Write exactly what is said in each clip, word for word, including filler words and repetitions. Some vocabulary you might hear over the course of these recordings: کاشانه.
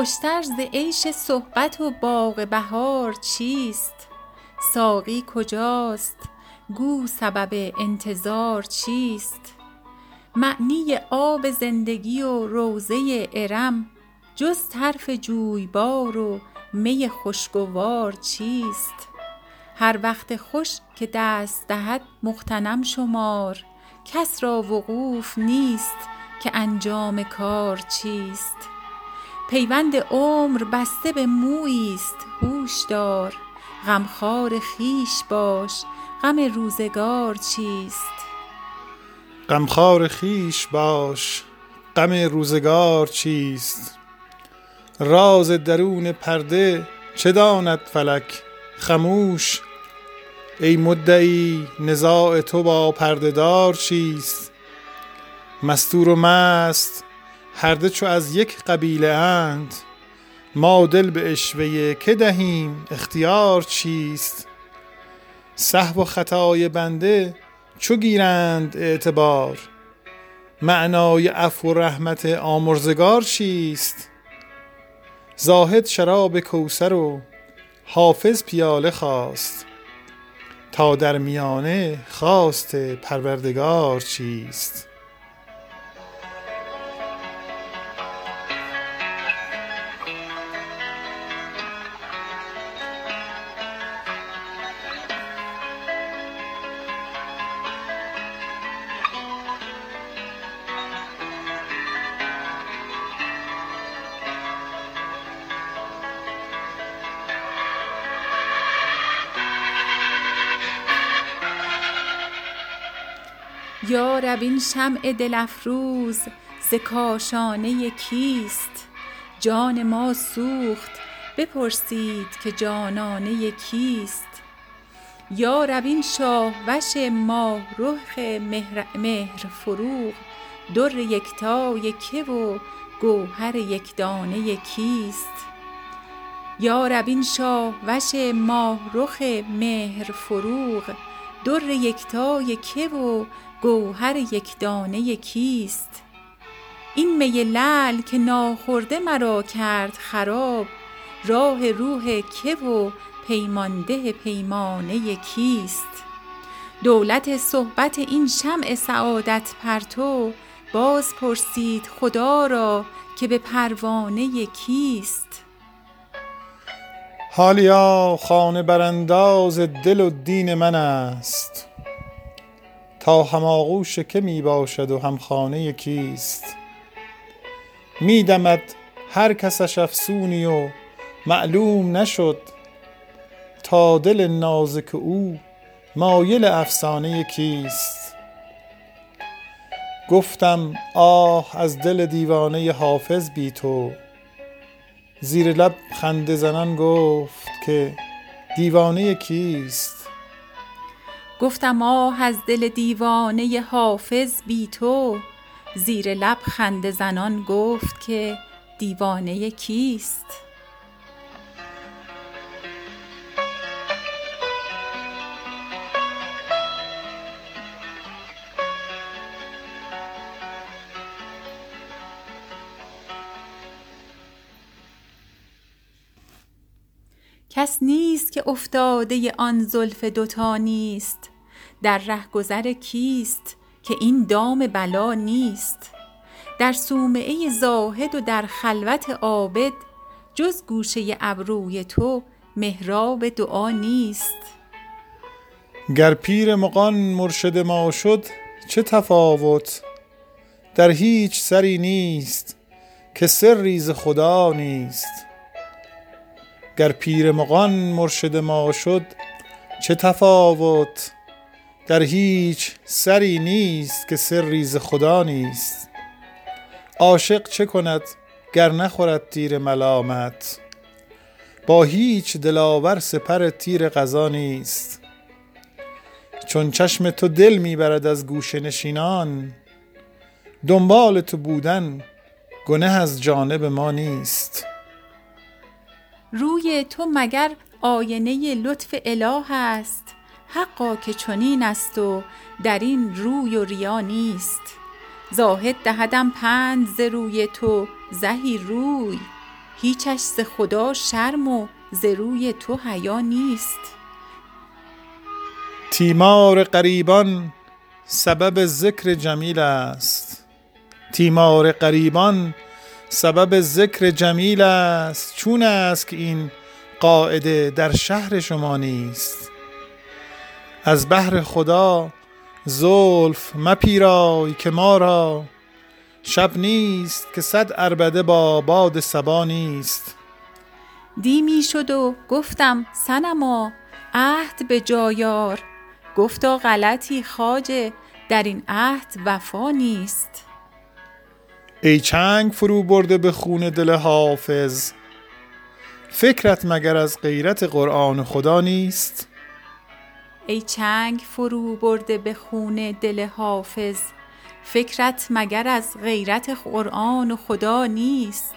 خوشتر ز عیش صحبت و باغ بهار چیست؟ ساقی کجاست؟ گو سبب انتظار چیست؟ معنی آب زندگی و روزه ارم جز طرف جویبار و می خوشگوار چیست؟ هر وقت خوش که دست دهد مغتنم شمار، کس را وقوف نیست که انجام کار چیست؟ پیوند عمر بسته به مویی است، هوش دار، غمخوار خویش باش، غم روزگار چیست؟ غمخوار خویش باش، غم روزگار چیست؟ راز درون پرده چه داند فلک؟ خاموش ای مدعی، نزاع تو با پرده‌دار چیست؟ مستور و مست هر دو چو از یک قبیله اند، ما دل به عشوه که دهیم اختیار چیست؟ سهو و خطای بنده چو گیرند اعتبار، معنای عفو و رحمت آمرزگار چیست؟ زاهد شراب کوثر و حافظ پیاله خواست، تا در میانه خواست پروردگار چیست؟ یا رب این شمع دل افروز ز کاشانه کیست؟ جان ما سوخت بپرسید که جانانه کیست؟ یا رب این شاه وش ماه رخ مهر, مهر فروغ، در یکتای که و گوهر یکدانه کیست؟ یا رب این شاه وش ماه رخ مهر فروغ، در یکتای که و گوهر یکدانه کیست؟ این می لعل که ناخورده مرا کرد خراب، راه روح که و پیمانده پیمانه کیست؟ دولت صحبت این شمع سعادت پرتو، باز پرسید خدا را که به پروانه کیست؟ حالیا خانه برانداز دل و دین من است، تا هم آغوش که می باشد و هم خانه کیست؟ می دمد هر کسش افسونی و معلوم نشد، تا دل نازک او مایل افسانه کیست؟ گفتم آه از دل دیوانه حافظ بی تو، زیر لب خنده زنان گفت که دیوانه کیست؟ گفتم آه از دل دیوانه حافظ بی تو، زیر لب خنده زنان گفت که دیوانه کیست؟ کس نیست که افتاده آن زلف دوتا نیست، در رهگذر کیست که این دام بلا نیست؟ در صومعه زاهد و در خلوت عابد، جز گوشه ابروی تو محراب دعا نیست. گر پیر مغان مرشد ما شد چه تفاوت، در هیچ سری نیست که سری ز خدا نیست. گر پیر مغان مرشد ما شد چه تفاوت، در هیچ سری نیست که سری ز خدا نیست. عاشق چه کند گر نخورد تیر ملامت، با هیچ دلاور سپر تیر قضا نیست. چون چشم تو دل میبرد از گوشه نشینان، دنبال تو بودن گنه از جانب ما نیست. روی تو مگر آینه لطف اله است، حقا که چنین است و در این روی و ریا نیست. زاهد دهدم پند ز روی تو زهی روی، هیچش ز خدا شرم و ز روی تو حیا نیست. تیمار غریبان سبب ذکر جمیل است، تیمار غریبان سبب ذکر جمیل است، چون است که این قاعده در شهر شما نیست. از بحر خدا زلف مپیرای که ما را شب نیست، که صد عربده با باد صبا نیست. دیمی شد و گفتم صنما عهد به جایار، گفتا غلطی خواجه در این عهد وفا نیست. ای چنگ فرو برده به خون دل حافظ، فکرت مگر از غیرت قرآن خدا نیست. ای چنگ فرو برده به خون دل حافظ، فکرت مگر از غیرت قرآن خدا نیست.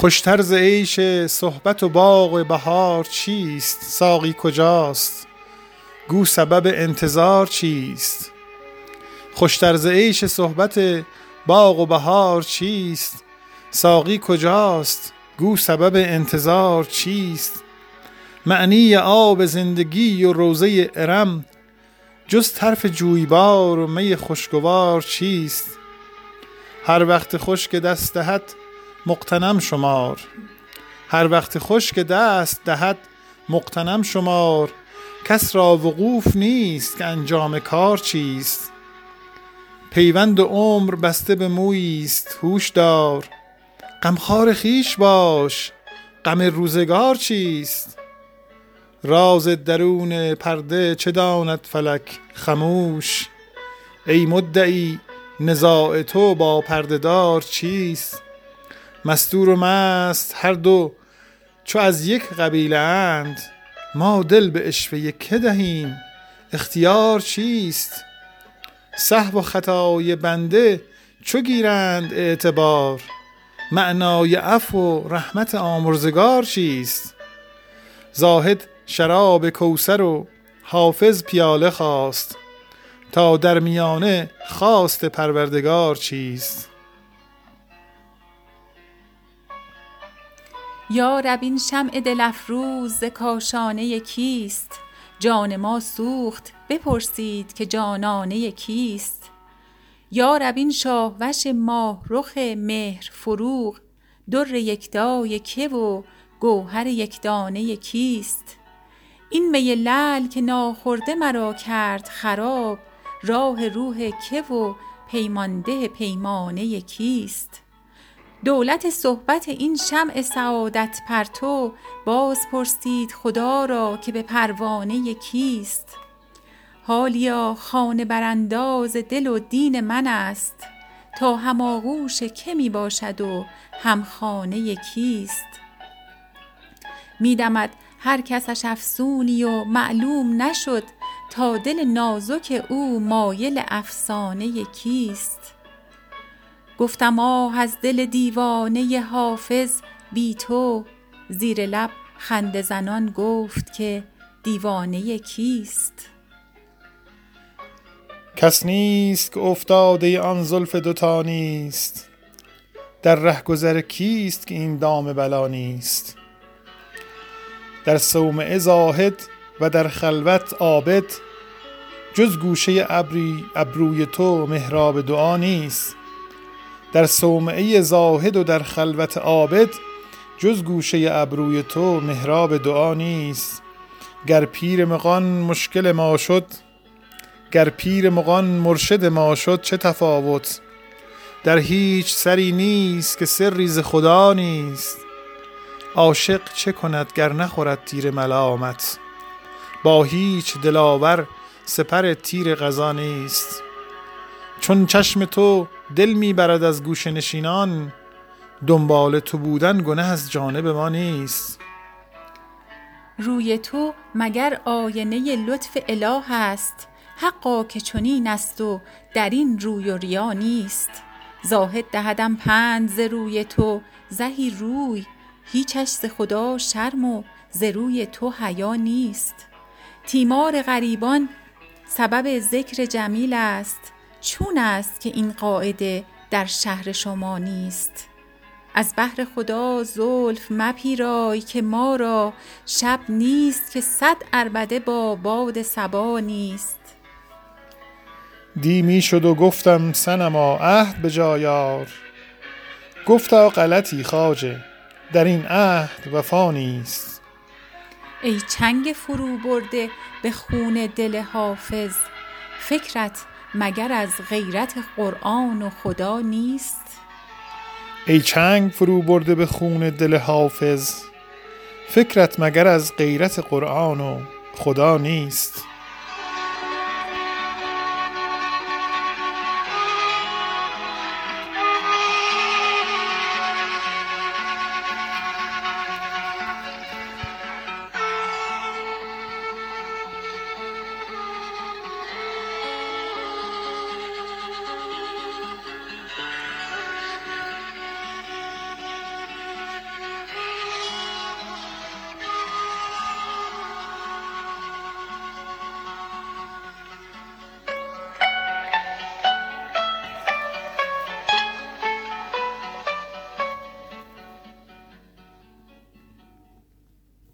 خوشتر ز عیش صحبت و باغ بهار چیست؟ ساقی کجاست؟ گو سبب انتظار چیست؟ خوشتر ز عیش صحبت باغ و بهار چیست؟ ساقی کجاست؟ گو سبب انتظار چیست؟ معنی آب زندگی و روزه ارم جز طرف جویبار و می خوشگوار چیست؟ هر وقت خشک دست دهد مقتنم شمار، هر وقت خشک دست دهد مقتنم شمار، کس را وقوف نیست که انجام کار چیست. پیوند عمر بسته به مویی است، هوش دار، غمخوار خویش باش، غم روزگار چیست. راز درون پرده چه داند فلک، خاموش ای مدعی نزاع تو با پرده دار چیست. مستور و مست هر دو چو از یک قبیله اند، ما دل به عشوه که دهیم اختیار چیست. سهو و خطای بنده چو گیرند اعتبار، معنای عفو و رحمت آمرزگار چیست. زاهد شراب کوثر و حافظ پیاله خواست، تا در میانه خواست پروردگار چیست. یا رب این شمع دل افروز کاشانه کیست؟ جان ما سوخت بپرسید که جانانه کیست. یا رب این شاهوش ماه رخ مهر فروغ، در یکتای که و گوهر یکدانه کیست. این می لعل که ناخورده مرا کرد خراب، راه روح که و پیمانده پیمانه کیست. دولت صحبت این شمع سعادت پرتو، باز پرسید خدا را که به پروانه کیست. حالیا خانه برانداز دل و دین من است، تا هم آغوش که می باشد و هم خانه کیست. می دمد هر کسش افسونی و معلوم نشد، تا دل نازک او مایل افسانه کیست. گفتم آه از دل دیوانه حافظ بی تو، زیر لب خنده زنان گفت که دیوانه کیست. کس نیست که افتاده آن زلف دوتا نیست، در رهگذر کیست که این دام بلا نیست. در صومعه زاهد و در خلوت عابد، جز گوشه ابری ابروی تو محراب دعا نیست. در صومعه زاهد و در خلوت عابد، جز گوشه ابروی تو محراب دعا نیست. گر پیر مغان مشکل ما شد، گر پیر مغان مرشد ما شد چه تفاوت. در هیچ سری نیست که سری ز خدا نیست. عاشق چه کند گر نخورد تیر ملامت، با هیچ دلاور سپر تیر قضا نیست. چون چشم تو دل میبرد از گوش نشینان، دنبال تو بودن گنه از جانب ما نیست. روی تو مگر آینه لطف اله است، حقا که چنین است و در این روی و ریا نیست. زاهد دهدم پند ز روی تو زهی روی، هیچش ز خدا شرم و ز روی تو حیا نیست. تیمار غریبان سبب ذکر جمیل است، چون است که این قاعده در شهر شما نیست. از بحر خدا زلف مپیرای که ما را شب نیست، که صد عربده با باد صبا نیست. دیمی شد و گفتم صنما عهد به جایار، گفتا غلطی خواجه در این عهد وفا نیست. ای چنگ فرو برده به خون دل حافظ، فکرت مگر از غیرت قرآن و خدا نیست. ای چنگ فرو برده به خون دل حافظ، فکرت مگر از غیرت قرآن و خدا نیست.